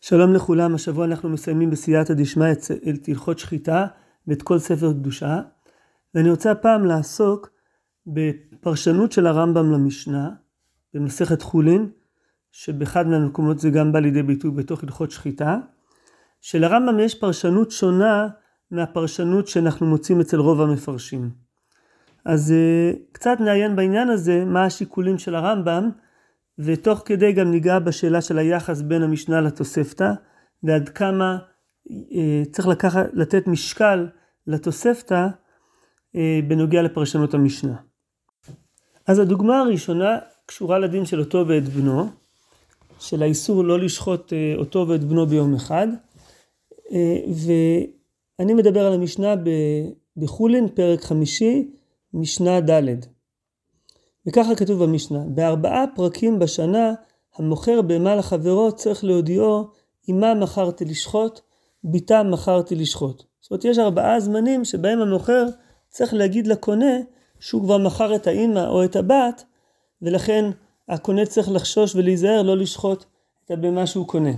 שלום לכולם, השבוע אנחנו מסיימים בסייעתא דשמיא את הלכות שחיטה ואת כל ספר קדושה, ואני רוצה הפעם לעסוק בפרשנות של הרמב"ם למשנה, במסכת חולין, שבאחד מהמקומות זה גם בא לידי ביטוי בתוך הלכות שחיטה, שלרמב"ם יש פרשנות שונה מהפרשנות שאנחנו מוצאים אצל רוב המפרשים. אז קצת נעיין בעניין הזה מה השיקולים של הרמב"ם, ותוך כדי גם ניגע בשאלה של היחס בין המשנה לתוספתא, ועד כמה צריך לתת משקל לתוספתא בנוגע לפרשנות המשנה. אז הדוגמה הראשונה קשורה לדין של אותו ואת בנו, של האיסור לא לשחוט אותו ואת בנו ביום אחד, ואני מדבר על המשנה בחולין פרק 5, משנה ד'. וככה כתוב במשנה, ב4 פרקים בשנה, המוכר בהמה לחברו צריך להודיעו, אמה מכרתי לשחוט, ביתה מכרתי לשחוט. זאת אומרת, יש 4 זמנים שבהם המוכר צריך להגיד לקונה, שהוא כבר מכר את האמא או את הבת, ולכן הקונה צריך לחשוש ולהיזהר לא לשחוט את הבמה שהוא קונה,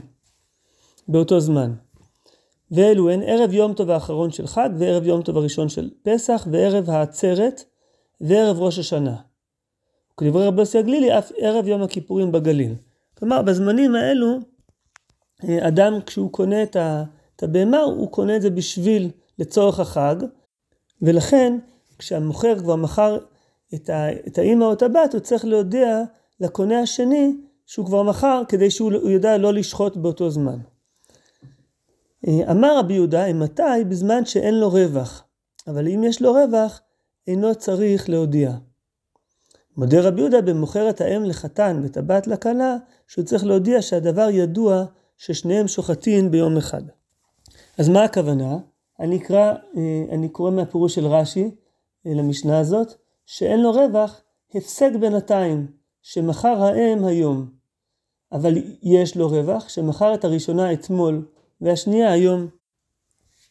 באותו זמן. ואלו הן ערב יום טוב האחרון של חג, וערב יום טוב הראשון של פסח, וערב העצרת, וערב ראש השנה. כדברי רבי יוסי הגלילי, אף ערב יום הכיפורים בגליל. כלומר, בזמנים האלו, אדם כשהוא קונה את הבהמה, הוא קונה את זה בשביל לצורך החג, ולכן כשהמוכר כבר מכר את האמא או את הבת, הוא צריך להודיע לקונה השני שהוא כבר מכר, כדי שהוא ידע לא לשחוט באותו זמן. אמר רבי יהודה, מתי? בזמן שאין לו רווח, אבל אם יש לו רווח, אינו צריך להודיע. מודה רבי יהודה במוכר את האם לחתן ואת הבת לכלה, שהוא צריך להודיע שהדבר ידוע ששניהם שוחטים ביום אחד. אז מה הכוונה? אני קורא מהפירוש של רש"י למשנה הזאת, שאין לו רווח, הפסק בינתיים, שמחר האם היום, אבל יש לו רווח, שמחר את הראשונה אתמול, והשנייה היום.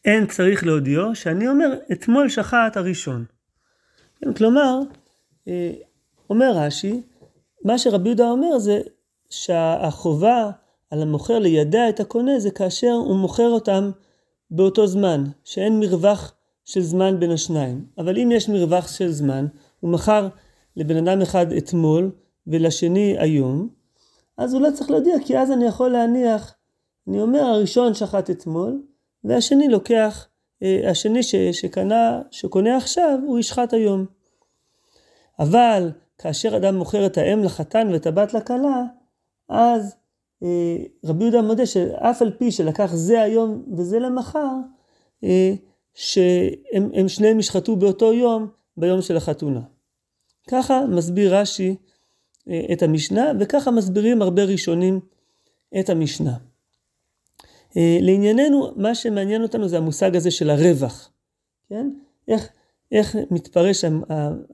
אין צריך להודיעו, שאני אומר, אתמול שחט הראשון. כלומר, אומר רש"י, מה שרבי יהודה אומר זה שהחובה על המוכר לידע את הקונה זה כאשר הוא מוכר אותם באותו זמן, שאין מרווח של זמן בין השניים. אבל אם יש מרווח של זמן, הוא מכר לבן אדם אחד אתמול ולשני היום, אז הוא לא צריך להודיע, כי אז אני יכול להניח, אני אומר הראשון שחט אתמול, והשני לוקח, השני שקונה עכשיו הוא ישחט היום. אבל כאשר אדם מוכר את האם לחתן ואת הבת לכלה, אז רבי יהודה מודה שאף על פי שלקח זה היום וזה למחר, שהם שניהם ישחטו באותו יום, ביום של החתונה. ככה מסביר רש"י את המשנה, וככה מסבירים הרבה ראשונים את המשנה. לענייננו, מה שמעניין אותנו זה המושג הזה של הרווח. כן? איך מתפרש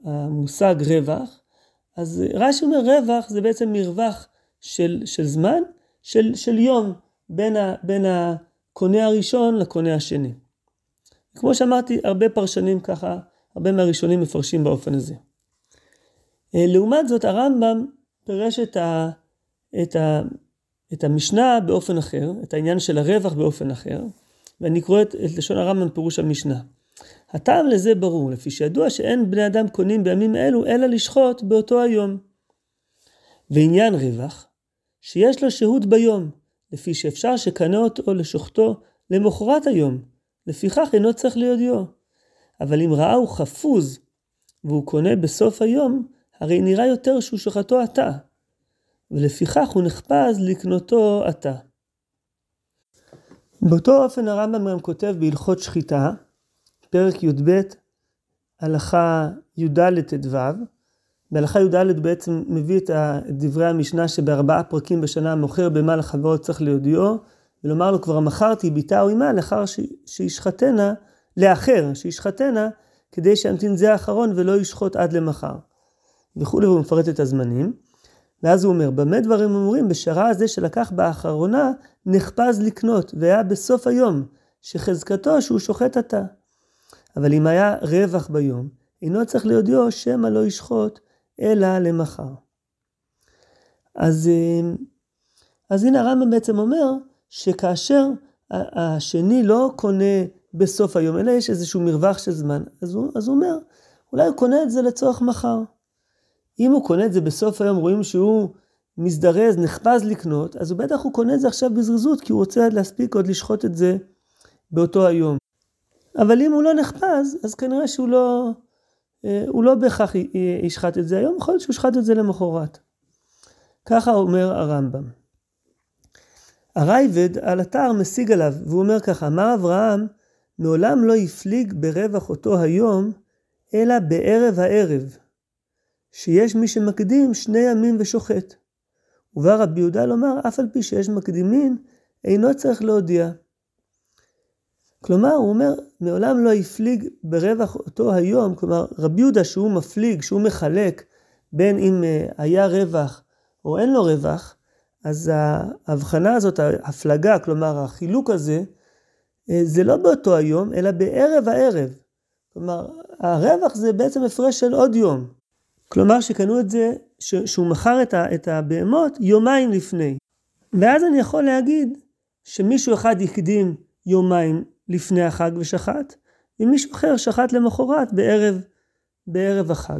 המושג רווח? אז רש"י אומר רווח זה בעצם מרווח של זמן, של יום בין הקונה הראשון לקונה השני. כמו שאמרתי, הרבה פרשנים ככה, הרבה מהראשונים מפרשים באופן הזה. לעומת זאת, הרמב"ם פרש את המשנה באופן אחר, את העניין של הרווח באופן אחר, ואני קורא את לשון הרמב"ם פירוש המשנה. הטעם לזה ברור, לפי שידוע שאין בני אדם קונים בימים אלו, אלא לשחוט באותו היום. ועניין רווח, שיש לו שהות ביום, לפי שאפשר שקנה אותו לשוחטו למחרת היום, לפיכך אינו צריך להודיעו. אבל אם ראה הוא חפוז, והוא קונה בסוף היום, הרי נראה יותר שהוא שחטו עתה, ולפיכך הוא נחפז לקנותו עתה. באותו אופן הרמב"ם גם כותב בהלכות שחיטה, פרק י"ב, הלכה י"ד-ט"ו, בהלכה י"ד בעצם מביא את דברי המשנה שב4 פרקים בשנה המוכר בהמה לחברו צריך להודיעו, ולומר לו כבר מכרתי ביתה או אמה לאחר שישחטנה, לאחר שישחטנה, כדי שימתין זה האחרון ולא ישחוט עד למחר. וכו' והוא מפרט את הזמנים, ואז הוא אומר, במה דברים אומרים, בשעה הזה שלקח באחרונה נחפז לקנות, והיה בסוף היום, שחזקתו שהוא שוחט עתה. אבל אם היה רווח ביום, אינו צריך להודיעו שמא לא ישחוט, אלא למחר. אז הנה הרמב"ם בעצם אומר שכאשר השני לא קונה בסוף היום, אלא יש איזשהו מרווח של זמן, אז הוא אומר, אולי הוא קונה את זה לצורך מחר. אם הוא קונה את זה בסוף היום, רואים שהוא מזדרז, נחפז לקנות, אז הוא בטח הוא קונה את זה עכשיו בזריזות, כי הוא רוצה עד להספיק עוד לשחוט את זה באותו היום. אבל אם הוא לא נחפז, אז כנראה שהוא לא בהכרח ישחט את זה היום, יכול להיות שהוא ישחט את זה למחרת. ככה אומר הרמב"ם. הראב"ד על התר משיג עליו, והוא אומר ככה, אמר אברהם, מעולם לא יפליג ברווח אותו היום, אלא בערב הערב, שיש מי שמקדים שני ימים ושוחט. ובא רבי יהודה לומר, אף על פי שיש מקדימים, אינו צריך להודיע. כלומר, הוא אומר, מעולם לא יפליג ברווח אותו היום, כלומר, רבי יהודה שהוא מפליג, שהוא מחלק, בין אם היה רווח או אין לו רווח, אז ההבחנה הזאת, ההפלגה, כלומר, החילוק הזה, זה לא באותו היום, אלא בערב הערב. כלומר, הרווח זה בעצם הפרש של עוד יום. כלומר, שקנו את זה, שהוא מכר את הבהמות יומיים לפני. ואז אני יכול להגיד שמישהו אחד יקדים יומיים לפני החג ושחט, ומישהו אחר שחט למחרת בערב החג.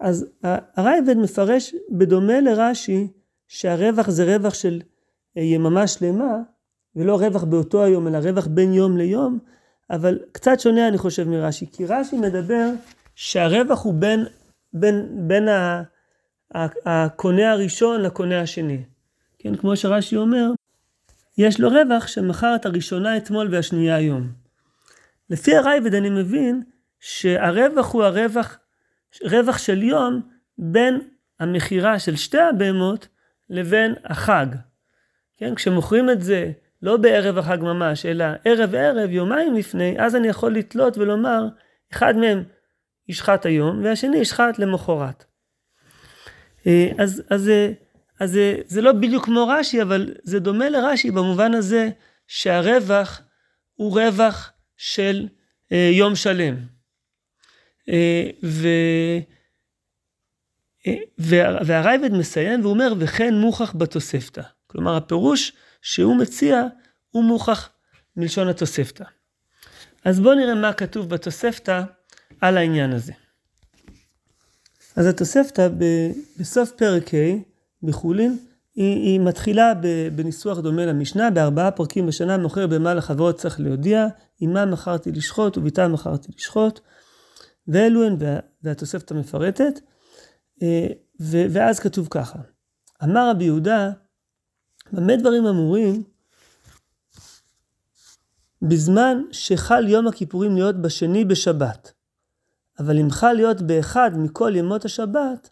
אז הראב"ד מפרש בדומה לרש"י, שהרווח זה רווח של יממה שלמה, ולא רווח באותו היום, אלא רווח בין יום ליום, אבל קצת שונה אני חושב מרש"י, כי רש"י מדבר שהרווח הוא בין הקונה הראשון לקונה השני. כן, כמו שרש"י אומר, יש לו רווח שמכר את הראשונה אתמול והשנייה היום. לפי הראב"ד אני מבין שהרווח הוא רווח של יום בין המחירה של שתי הבהמות לבין החג. כן, כשמוכרים את זה לא בערב החג ממש, אלא ערב יומיים לפני, אז אני יכול לתלות ולומר, אחד מהם ישחט היום, והשני ישחט למחרת. אז זה לא בדיוק כמו רש"י, אבל זה דומה לרש"י במובן הזה, שהרווח הוא רווח של יום שלם. והראב"ד מסיים, והוא אומר, וכן מוכח בתוספתא. כלומר, הפירוש שהוא מציע, הוא מוכח מלשון התוספתא. אז בואו נראה מה כתוב בתוספתא על העניין הזה. אז התוספתא בסוף פרק ה' בחולין, היא מתחילה בניסוח דומה למשנה, ב4 פרקים בשנה מוכר במה לחברות צריך להודיע, אימה מכרתי לשחוט וביתה מכרתי לשחוט, ואלוהן, והתוספתא מפרטת, ואז כתוב ככה, אמר רבי יהודה, במה דברים אמורים, בזמן שחל יום הכיפורים להיות בשני בשבת, אבל אם חל להיות באחד מכל ימות השבת,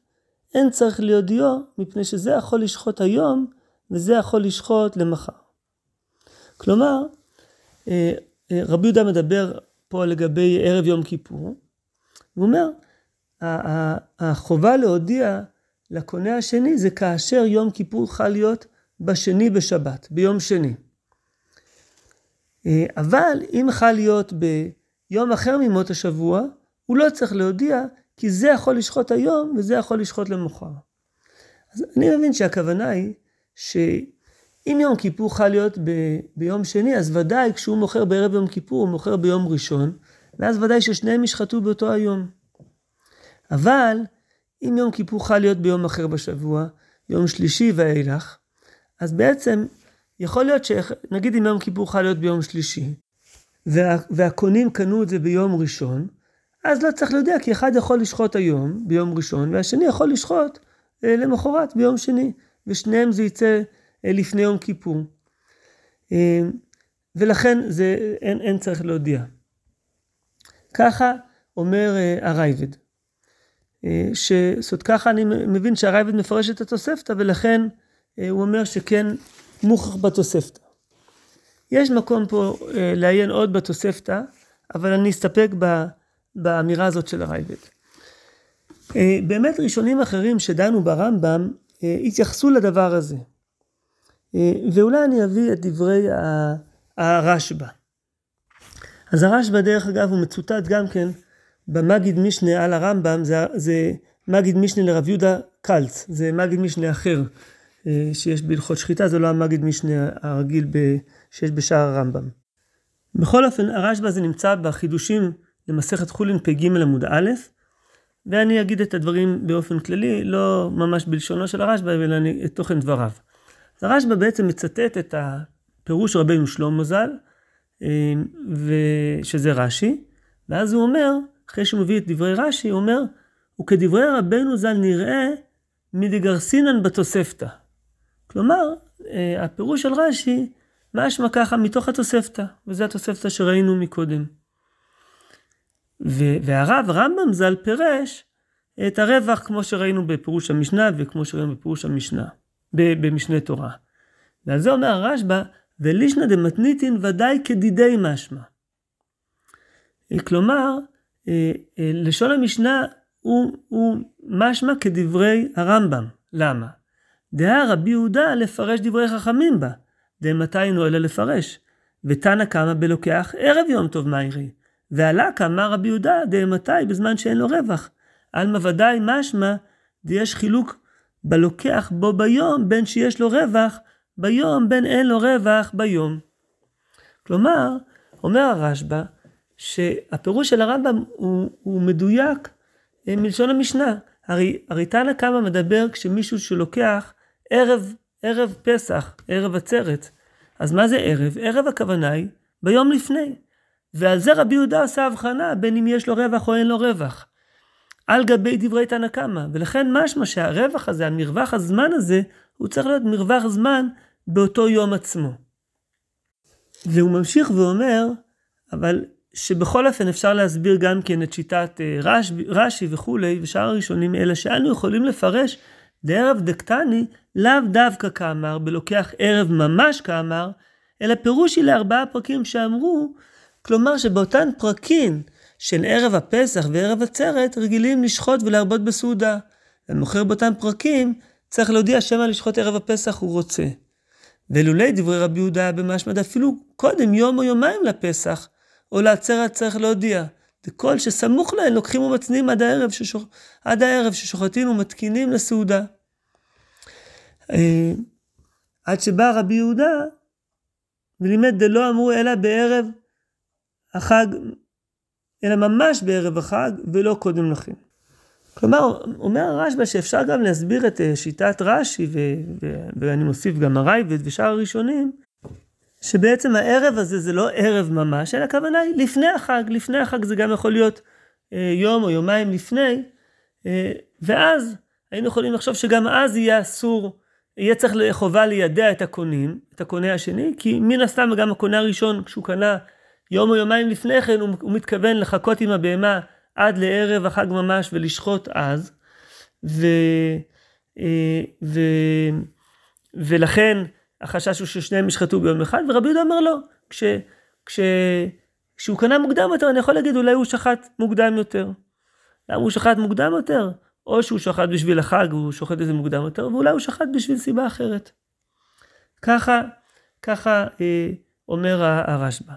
אין צריך להודיעו, מפני שזה יכול לשחוט היום, וזה יכול לשחוט למחר. כלומר, רבי יהודה מדבר פה לגבי ערב יום כיפור, הוא אומר, החובה להודיע לקונה השני, זה כאשר יום כיפור חל להיות בשני בשבת, ביום שני. אבל אם חל להיות ביום אחר ממות השבוע, הוא לא צריך להודיע, כי זה יכול לשחוט היום, וזה יכול לשחוט למחר. אז אני מבין שהכוונה היא, שאם יום כיפור חל להיות ביום שני, אז ודאי כשהוא מוכר בערב יום כיפור, הוא מוכר ביום ראשון, ואז ודאי ששניהם ישחטו באותו היום. אבל אם יום כיפור חל להיות ביום אחר בשבוע, יום שלישי ואילך, אז בעצם יכול להיות שנגיד אם יום כיפור חל להיות ביום שלישי, והקונים קנו את זה ביום ראשון, אז לא צריך להודיע, כי אחד יכול לשחוט היום ביום ראשון, והשני יכול לשחוט למחרת ביום שני, ושניהם זה יצא לפני יום כיפור. ולכן אין צריך להודיע. ככה אומר הראב"ד. ככה אני מבין שהראב"ד מפרש את התוספתא, ולכן הוא אומר שכן מוכח בתוספתא. יש מקום פה לעיין עוד בתוספתא, אבל אני אסתפק באמירה הזאת של הראב"ד. באמת ראשונים אחרים שדנו ברמב"ם, התייחסו לדבר הזה. ואולי אני אביא את דברי הרשב"א. אז הרשב"א דרך אגב הוא מצוטט גם כן, במגיד משנה על הרמב"ם, זה מגיד משנה לרב יהודה קלץ, זה מגיד משנה אחר שיש בהלכות שחיטה, זה לא המגיד משנה הרגיל שיש בשער הרמב"ם. בכל אופן, הרשב"א זה נמצא בחידושים למסכת חולין פ"ג עמוד א', ואני אגיד את הדברים באופן כללי, לא ממש בלשונו של הרשב"א, אלא את תוכן דבריו. הרשב"א בעצם מצטט את הפירוש רבינו שלמה ז"ל, שזה רש"י, ואז הוא אומר, אחרי שהוא מביא את דברי רש"י, הוא אומר, וכדברי רבינו ז"ל נראה מדגרסינן בתוספתא. כלומר, הפירוש של רש"י, משמע ככה מתוך התוספתא, וזה התוספתא שראינו מקודם. והרב רמב"ם ז"ל פירש את הרווח כמו שראינו בפירוש המשנה, וכמו שראינו בפירוש המשנה, במשנה תורה. ועל זה אומר הרשב"א, ולישנא דמתניתין ודאי כדידי משמע. כלומר, לשון המשנה הוא משמע כדברי הרמב"ם. למה? דהא רבי יהודה לפרש דברי חכמים בה, דמתי נועלה לפרש, ותנא קמא בלוקח ערב יום טוב מאירי, ועלה קמא רבי יהודה דמתי בזמן שאין לו רווח, עלמא ודאי משמע דיש חילוק בלוקח בו ביום בין שיש לו רווח ביום בין אין לו רווח ביום. כלומר, אומר הרשב"א, שהפירוש של הרמב"ם הוא מדויק מלשון המשנה. הרי תנא קמא מדבר כשמישהו שלוקח ערב פסח, ערב עצרת. אז מה זה ערב? ערב הכוונה היא ביום לפני. ועל זה רבי יהודה עושה הבחנה בין אם יש לו רווח או אין לו רווח, על גבי דברי תנא קמא. ולכן משמע שהרווח הזה, המרווח הזמן הזה, הוא צריך להיות מרווח זמן באותו יום עצמו. והוא ממשיך ואומר, אבל שבכל אופן אפשר להסביר גם כן את שיטת רש"י וכולי, ושאר הראשונים, אלא שאנו יכולים לפרש דערב דקטני, לאו דווקא כאמר, בלוקח ערב ממש כאמר, אלא פירושי לארבעה פרקים שאמרו, כלומר שבאותן פרקים של ערב הפסח וערב הצרת, רגילים לשחוט ולהרבות בסעודה. המוכר באותן פרקים, צריך להודיע שמה לשחוט ערב הפסח הוא רוצה. ולולי דברי רבי יהודה במשמד, אפילו קודם יום או יומיים לפסח, או לעצרת צריך להודיע. וכל שסמוך להן לוקחים ומצנים עד הערב ששוחטים ומתקינים לסעודה. עד שבא רבי יהודה, ולימד דלא אמרו אלא בערב החג, אלא ממש בערב החג ולא קודם לכן. כלומר, אומר הרשב"א שאפשר גם להסביר את שיטת רש"י, ואני מוסיף גם הראב"ד ושאר הראשונים, שבעצם הערב הזה זה לא ערב ממש, אלא הכוונה היא לפני החג. לפני החג זה גם יכול להיות יום או יומיים לפני, ואז היינו יכולים לחשוב שגם אז יהיה אסור, יהיה צריך לחובה לידע את הקונים, את הקונה השני, כי מן הסתם גם הקונה הראשון, כשהוא קנה יום או יומיים לפני כן, הוא מתכוון לחכות עם הבהמה עד לערב החג ממש ולשחוט אז, ולכן החשש הוא ששניהם ישחטו ביום אחד, ורבי יהודה אומר לא, כשהוא קנה מוקדם יותר, אני יכול להגיד אולי הוא שחט מוקדם יותר. למה הוא שחט מוקדם יותר? או שהוא שחט בשביל החג, הוא שוחט איזה מוקדם יותר, ואולי הוא שחט בשביל סיבה אחרת. ככה אומר הרשב"א.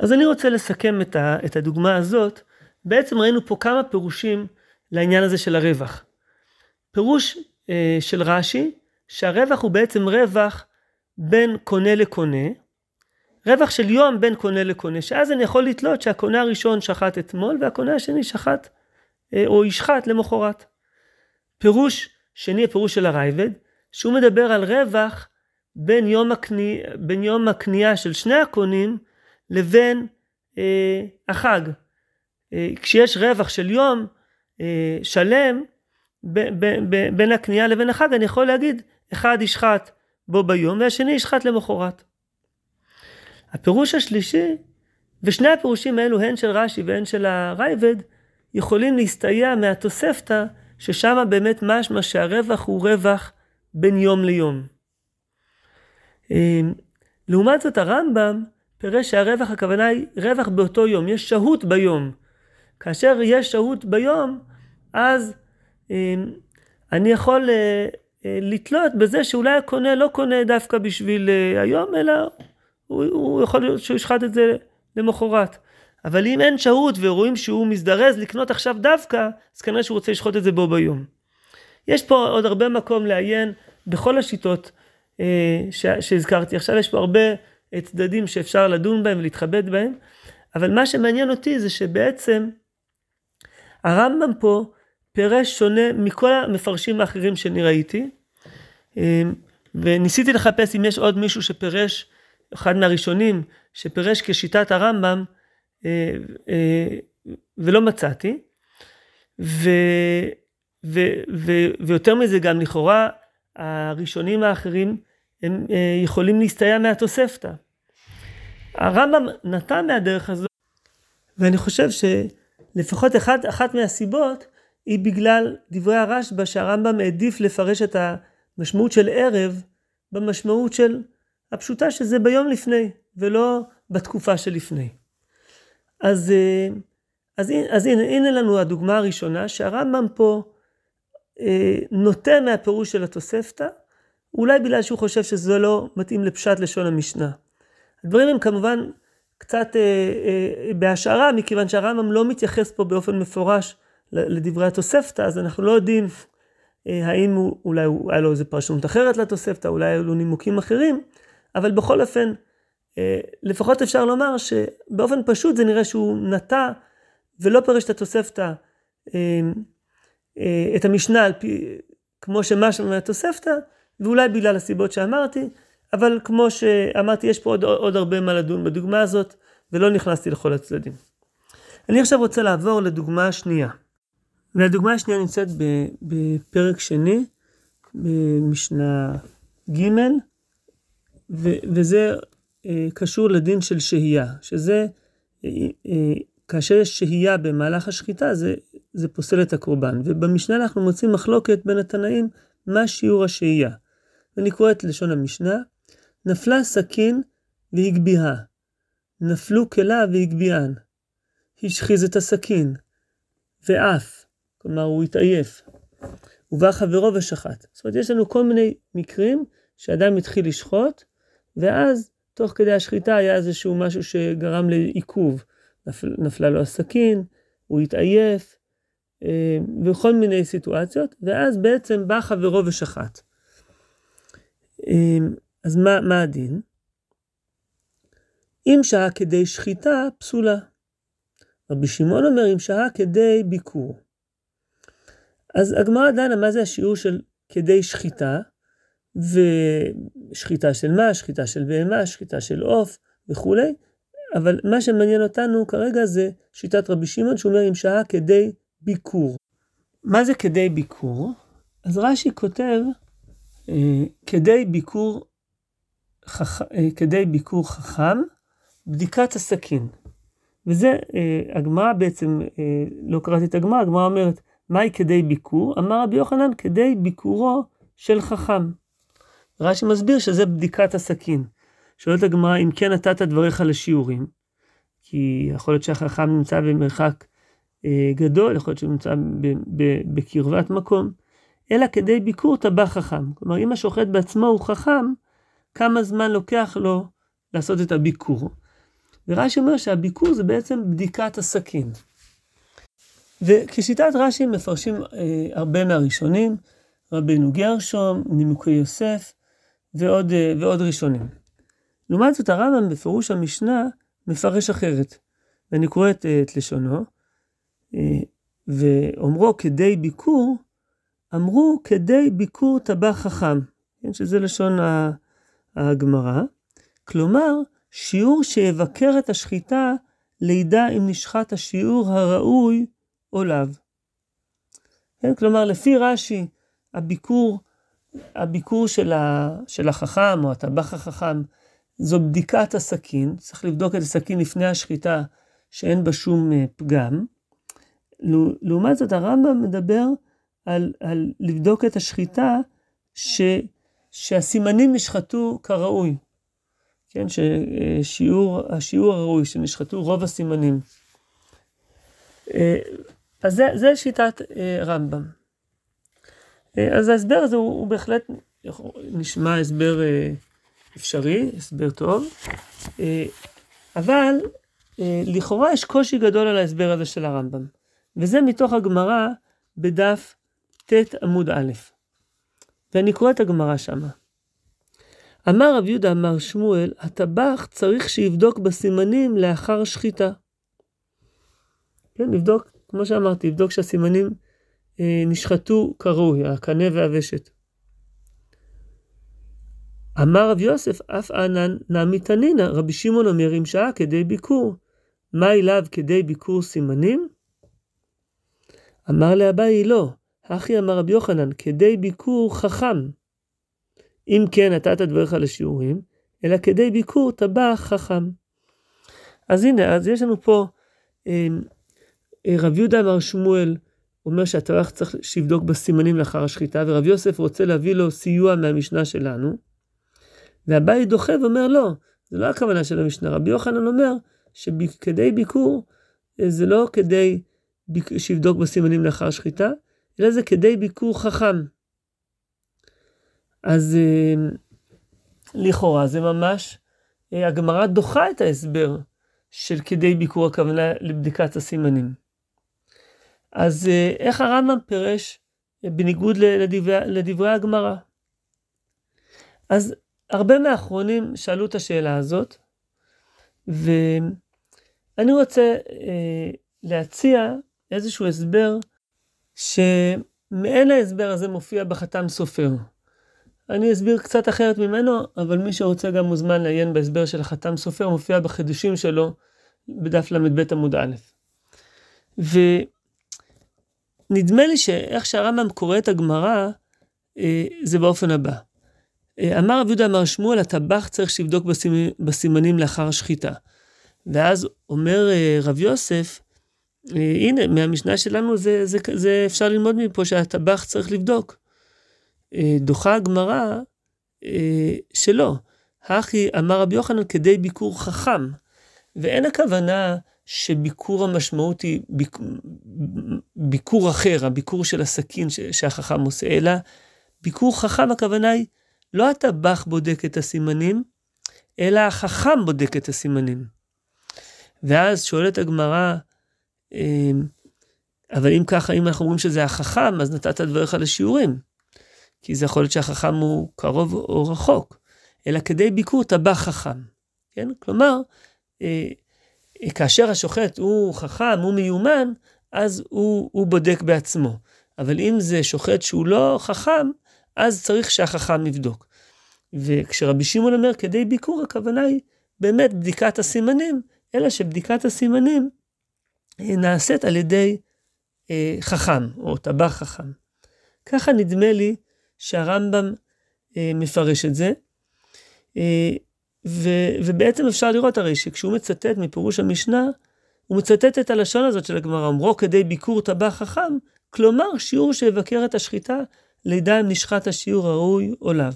אז אני רוצה לסכם את הדוגמה הזאת. בעצם ראינו פה כמה פירושים לעניין הזה של הרווח. פירוש של רש"י, שהרווח הוא בעצם רווח בין קונה לקונה, רווח של יום בין קונה לקונה, שאז אני יכול לתלות שהקונה הראשון שחט אתמול, והקונה השני שחט או ישחט למחרת. פירוש שני, הפירוש של הראב"ד, שהוא מדבר על רווח בין יום הקנייה של שני הקונים, לבין החג. כשיש רווח של יום שלם, בין הקנייה לבין החג, אני יכול להגיד, אחד ישחט בו ביום, והשני ישחט למחרת. הפירוש השלישי, ושני הפירושים האלו, הן של רש"י והן של הראב"ד, יכולים להסתייע מהתוספתא, ששם באמת משמע שהרווח הוא רווח בין יום ליום. לעומת זאת הרמב"ם, פירש שהרווח הכוונה היא רווח באותו יום, יש שהות ביום. כאשר יש שהות ביום, אז אני יכול לתלות בזה שאולי הקונה לא קונה דווקא בשביל היום, אלא הוא יכול להיות שהוא ישחט את זה למחרת. אבל אם אין שהות ורואים שהוא מזדרז לקנות עכשיו דווקא, אז כנראה שהוא רוצה לשחוט את זה בו ביום. יש פה עוד הרבה מקום לעיין בכל השיטות שהזכרתי. עכשיו יש פה הרבה צדדים שאפשר לדון בהם ולהתחבט בהם, אבל מה שמעניין אותי זה שבעצם הרמב"ם פה פירש שונה מכל המפרשים האחרים שאני ראיתי, וניסיתי לחפש אם יש עוד מישהו שפירש, אחד מהראשונים שפירש כשיטת הרמב"ם, ולא מצאתי, ויותר מזה גם לכאורה, הראשונים האחרים הם יכולים להסתייע מהתוספתא. הרמב"ם נתן מהדרך הזו, ואני חושב שלפחות אחת מהסיבות, היא בגלל דברי הרשב"א שהרמב"ם העדיף לפרש את המשמעות של ערב, במשמעות של הפשוטה שזה ביום לפני, ולא בתקופה שלפני. אז הנה לנו הדוגמה הראשונה, שהרמב"ם פה נוטה מהפירוש של התוספתא, אולי בגלל שהוא חושב שזה לא מתאים לפשט לשון המשנה. הדברים הם כמובן קצת בהשערה, מכיוון שהרמב"ם לא מתייחס פה באופן מפורש לדברי התוספתא, אז אנחנו לא יודעים האם הוא, אולי היה לו איזו פרשנות אחרת לתוספתא, אולי היו לו נימוקים אחרים, אבל בכל אופן, לפחות אפשר לומר שבאופן פשוט זה נראה שהוא נטע, ולא פרש את התוספתא, את המשנה על פי, כמו שמשמע מהתוספתא, ואולי בגלל הסיבות שאמרתי, אבל כמו שאמרתי, יש פה עוד הרבה מה לדון בדוגמה הזאת, ולא נכנסתי לכל הצדדים. אני עכשיו רוצה לעבור לדוגמה השנייה. והדוגמה השנייה נמצאת בפרק שני, במשנה ג', וזה קשור לדין של שהייה, שזה כאשר יש שהייה במהלך השחיטה, זה פוסל את הקורבן. ובמשנה אנחנו מוצאים מחלוקת בין התנאים, מה שיעור השהייה. ואני קורא את לשון המשנה, נפלה סכין והגביהה, נפלו כלה והגביהן, השחיז את הסכין, ואף, כלומר הוא התעייף, ובא חברו ושחט. זאת אומרת, יש לנו כל מיני מקרים שאדם התחיל לשחוט, ואז תוך כדי השחיטה היה איזשהו משהו שגרם לעיכוב. נפלה לו הסכין, הוא התעייף, וכל מיני סיטואציות, ואז בעצם בא חברו ושחט. אז מה הדין? אם שעה כדי שחיטה, פסולה. רבי שמעון אומר, אם שעה כדי ביקור. אז הגמרא דנה, מה זה השיעור של כדי שחיטה, ושחיטה של מה, שחיטה של בהמה, שחיטה של עוף וכו'. אבל מה שמעניין אותנו כרגע זה שיטת רבי שמעון, שאומר אם שעה כדי ביקור. מה זה כדי ביקור? אז רש"י כותב, כדי ביקור חכם, בדיקת הסכין. וזה, הגמרא בעצם, לא קראתי את הגמרא, הגמרא אומרת, מהי כדי ביקור? אמר רבי יוחנן, כדי ביקורו של חכם. רש"י מסביר שזה בדיקת הסכין. שואלת הגמרא, אם כן נתת דבריך לשיעורים, כי יכול להיות שהחכם נמצא במרחק גדול, יכול להיות שהוא נמצא בקרבת מקום, אלא כדי ביקור תבא חכם. כלומר, אם השוחט בעצמו הוא חכם, כמה זמן לוקח לו לעשות את הביקור. ורש"י אומר שהביקור זה בעצם בדיקת הסכין. וכשיטת רש"י מפרשים הרבה מהראשונים, רבינו גרשום, נימוקי יוסף, ועוד ראשונים. לעומת זאת הרמב"ם בפירוש המשנה מפרש אחרת. ואני קורא את לשונו, ואומרו כדי ביקור, אמרו כדי ביקור תבא חכם, שזה לשון הגמרא, כלומר שיעור שיבקר את השחיטה לידע אם נשחט השיעור הראוי עליו. כלומר לפי רש"י הביקור של החכם או הטבח החכם זו בדיקת הסכין, צריך לבדוק את הסכין לפני השחיטה שאין בה שום פגם. לעומת זאת הרמב"ם מדבר על לבדוק את השחיטה שהסימנים נשחטו כראוי. כן, השיעור הראוי שנשחטו רוב הסימנים. אז זה שיטת רמב"ם. אז ההסבר הזה הוא בהחלט נשמע הסבר אפשרי, הסבר טוב, אבל לכאורה יש קושי גדול על ההסבר הזה של הרמב"ם, וזה מתוך הגמרא בדף ת' עמוד א'. ואני קורא את הגמרא שמה. אמר רב יהודה, אמר שמואל, הטבח צריך שיבדוק בסימנים לאחר שחיטה. כן, נבדוק, כמו שאמרתי, נבדוק שהסימנים נשחטו כראוי, הקנה והוושת. אמר רב יוסף, אף ענן נעמי תנינה, רבי שמעון אומר עם שעה כדי ביקור. מה אליו כדי ביקור סימנים? אמר לאביי לא, אחי אמר רבי יוחנן, כדי ביקור חכם. אם כן נתת דבריך לשיעורים, אלא כדי ביקור טבח חכם. אז הנה, אז יש לנו פה, רב יהודה אמר שמואל, אומר שהטבח צריך שיבדוק בסימנים לאחר השחיטה, ורב יוסף רוצה להביא לו סיוע מהמשנה שלנו, והבית דוחה ואומר לא, זה לא הכוונה של המשנה. רבי יוחנן אומר שכדי ביקור, זה לא כדי שיבדוק בסימנים לאחר שחיטה, אלא זה כדי ביקור חכם. אז לכאורה זה ממש, הגמרא דוחה את ההסבר של כדי ביקור, הכוונה לבדיקת הסימנים. אז איך הרמב"ם פירש בניגוד לדברי הגמרא? אז הרבה מהאחרונים שאלו את השאלה הזאת, ואני רוצה להציע איזשהו הסבר, שמעין ההסבר הזה מופיע בחתם סופר. אני אסביר קצת אחרת ממנו, אבל מי שרוצה גם מוזמן לעיין בהסבר של החתם סופר, מופיע בחידושים שלו בדף למד עמוד א'. ונדמה לי שאיך שהרמב"ם קורא את הגמרא, זה באופן הבא. אמר רב יהודה אמר שמואל, הטבח צריך שיבדוק בסימנים לאחר שחיטה. ואז אומר רב יוסף, הנה, מהמשנה שלנו זה אפשר ללמוד מפה שהטבח צריך לבדוק. דוחה הגמרא שלא. האחי אמר רבי יוחנן כדי ביקור חכם. ואין הכוונה שביקור המשמעות היא ביקור אחר, הביקור של הסכין שהחכם עושה, אלא ביקור חכם הכוונה היא, לא הטבח בודק את הסימנים, אלא החכם בודק את הסימנים. ואז שואלת הגמרא, אבל אם ככה, אם אנחנו אומרים שזה החכם, אז נתת דבריך לשיעורים, כי זה יכול להיות שהחכם הוא קרוב או רחוק, אלא כדי ביקור טבח חכם. כן? כלומר, כאשר השוחט הוא חכם, הוא מיומן, אז הוא בודק בעצמו. אבל אם זה שוחט שהוא לא חכם, אז צריך שהחכם יבדוק. וכשרבי שמעון אומר, כדי ביקור, הכוונה היא באמת בדיקת הסימנים, אלא שבדיקת הסימנים נעשית על ידי חכם, או טבח חכם. ככה נדמה לי שהרמב"ם מפרש את זה, ובעצם אפשר לראות הרי שכשהוא מצטט מפירוש המשנה, הוא מצטט את הלשון הזאת של הגמרא, אמרו כדי ביקור טבח חכם, כלומר שיעור שיבקר את השחיטה, לידע אם נשחט השיעור הראוי או לאו.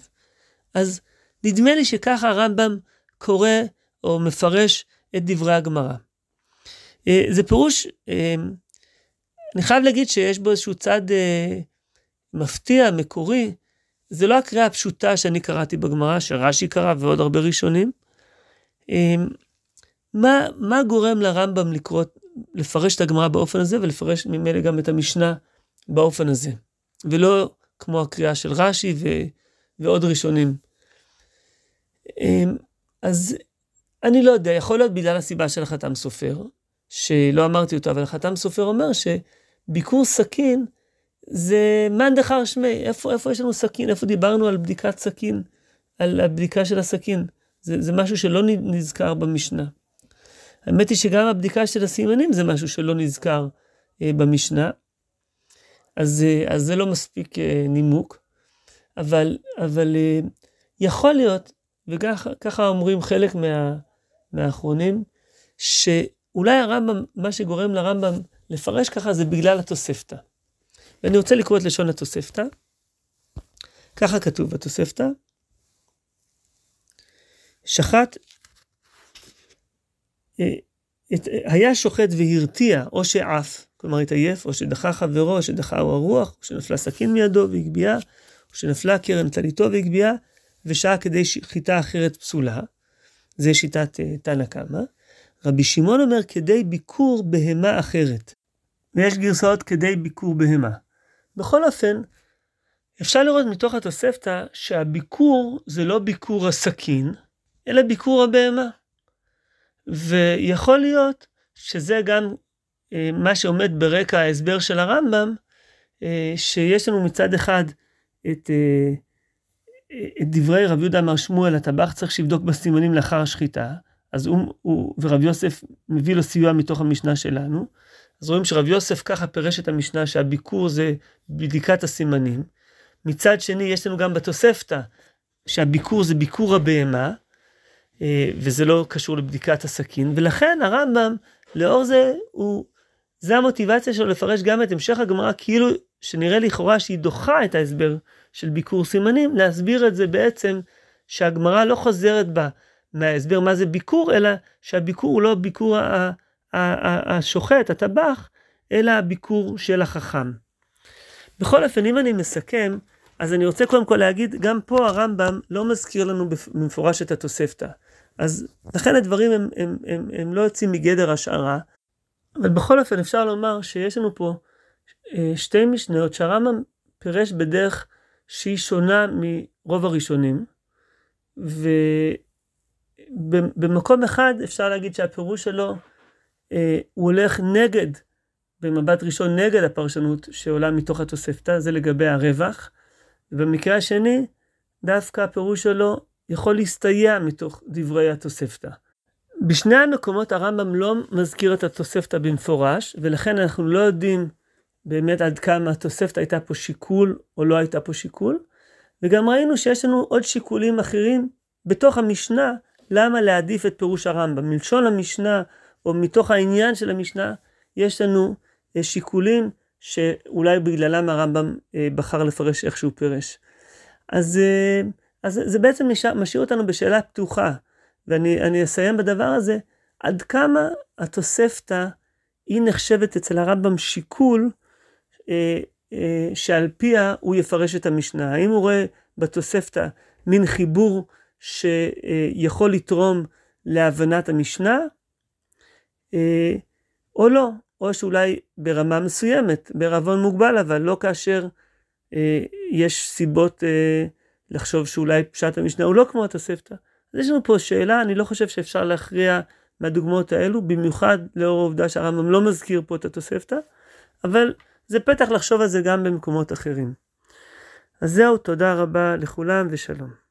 אז נדמה לי שככה הרמב"ם קורא או מפרש את דברי הגמרא. זה פירוש, אני חייב להגיד שיש בו איזשהו צד מפתיע, מקורי, זה לא הקריאה הפשוטה שאני קראתי בגמרא, שרש"י קרא ועוד הרבה ראשונים. מה גורם לרמב"ם לפרש את הגמרא באופן הזה, ולפרש ממילא גם את המשנה באופן הזה, ולא כמו הקריאה של רש"י ועוד ראשונים. אז אני לא יודע, יכול להיות בגלל הסיבה של החתם סופר, שלא אמרתי אותו, אבל החתם סופר אומר שביקור סכין, זה מן דחר שמי, איפה יש לנו סכין, איפה דיברנו על בדיקת סכין, על הבדיקה של הסכין, זה משהו שלא נזכר במשנה. האמת היא שגם הבדיקה של הסימנים, זה משהו שלא נזכר במשנה, אז זה לא מספיק נימוק, אבל יכול להיות, וככה אומרים חלק מהאחרונים, שאולי הרמב"ם, מה שגורם לרמב"ם לפרש ככה, זה בגלל התוספתא. ואני רוצה לקרוא את לשון התוספתא, ככה כתוב התוספתא, היה שוחט והרתיע, או שעף, כלומר התעייף, או שדחה חברו, או שדחה הוא הרוח, או שנפלה סכין מידו והגביעה, או שנפלה קרן תליתו והגביעה, ושעה כדי חיטה אחרת פסולה, זה שיטת תנא קמא. רבי שמעון אומר כדי ביקור בהמה אחרת, ויש גרסאות כדי ביקור בהמה. בכל אופן, אפשר לראות מתוך התוספתא שהביקור זה לא ביקור הסכין, אלא ביקור הבהמה. ויכול להיות שזה גם מה שעומד ברקע ההסבר של הרמב"ם, שיש לנו מצד אחד את דברי רבי יהודה אמר שמואל, הטבח צריך שיבדוק בסימנים לאחר השחיטה, אז הוא ורב יוסף מביא לו סיוע מתוך המשנה שלנו, אז רואים שרב יוסף ככה פירש את המשנה, שהביקור זה בדיקת הסימנים. מצד שני יש לנו גם בתוספתא, שהביקור זה ביקור הבהמה, וזה לא קשור לבדיקת הסכין, ולכן הרמב"ם לאור זה, זה המוטיבציה שלו לפרש גם את המשך הגמרא, כאילו שנראה לכאורה שהיא דוחה את ההסבר של ביקור סימנים, להסביר את זה בעצם שהגמרא לא חוזרת בה מההסבר מה זה ביקור, אלא שהביקור הוא לא ביקור השוחט, הטבח, אלא הביקור של החכם. בכל אופן, אם אני מסכם, אז אני רוצה קודם כל להגיד, גם פה הרמב"ם לא מזכיר לנו במפורש את התוספתא. אז לכן הדברים הם לא יוצאים מגדר השערה, אבל בכל אופן אפשר לומר שיש לנו פה שתי משניות שהרמב"ם פירש בדרך שהיא שונה מרוב הראשונים, ובמקום אחד אפשר להגיד שהפירוש שלו הוא הולך נגד, במבט ראשון נגד הפרשנות שעולה מתוך התוספתא, זה לגבי הרווח, ובמקרה השני דווקא הפירוש שלו יכול להסתייע מתוך דברי התוספתא. בשני המקומות הרמב"ם לא מזכיר את התוספתא במפורש, ולכן אנחנו לא יודעים באמת עד כמה התוספתא הייתה פה שיקול או לא הייתה פה שיקול, וגם ראינו שיש לנו עוד שיקולים אחרים בתוך המשנה, למה להעדיף את פירוש הרמב"ם. מלשון המשנה או מתוך העניין של המשנה, יש לנו שיקולים שאולי בגללם הרמב"ם בחר לפרש איך שהוא פירש. אז זה בעצם משאיר אותנו בשאלה פתוחה, ואני אסיים בדבר הזה, עד כמה התוספתא היא נחשבת אצל הרמב"ם שיקול, שעל פיה הוא יפרש את המשנה. האם הוא רואה בתוספתא מין חיבור שיכול לתרום להבנת המשנה, או לא, או שאולי ברמה מסוימת, ברבון מוגבל, אבל לא כאשר יש סיבות לחשוב שאולי פשט המשנה הוא לא כמו התוספתא. אז יש לנו פה שאלה, אני לא חושב שאפשר להכריע מהדוגמאות האלו, במיוחד לאור העובדה שהרמב"ם לא מזכיר פה את התוספתא, אבל זה פתח לחשוב על זה גם במקומות אחרים. אז זהו, תודה רבה לכולם ושלום.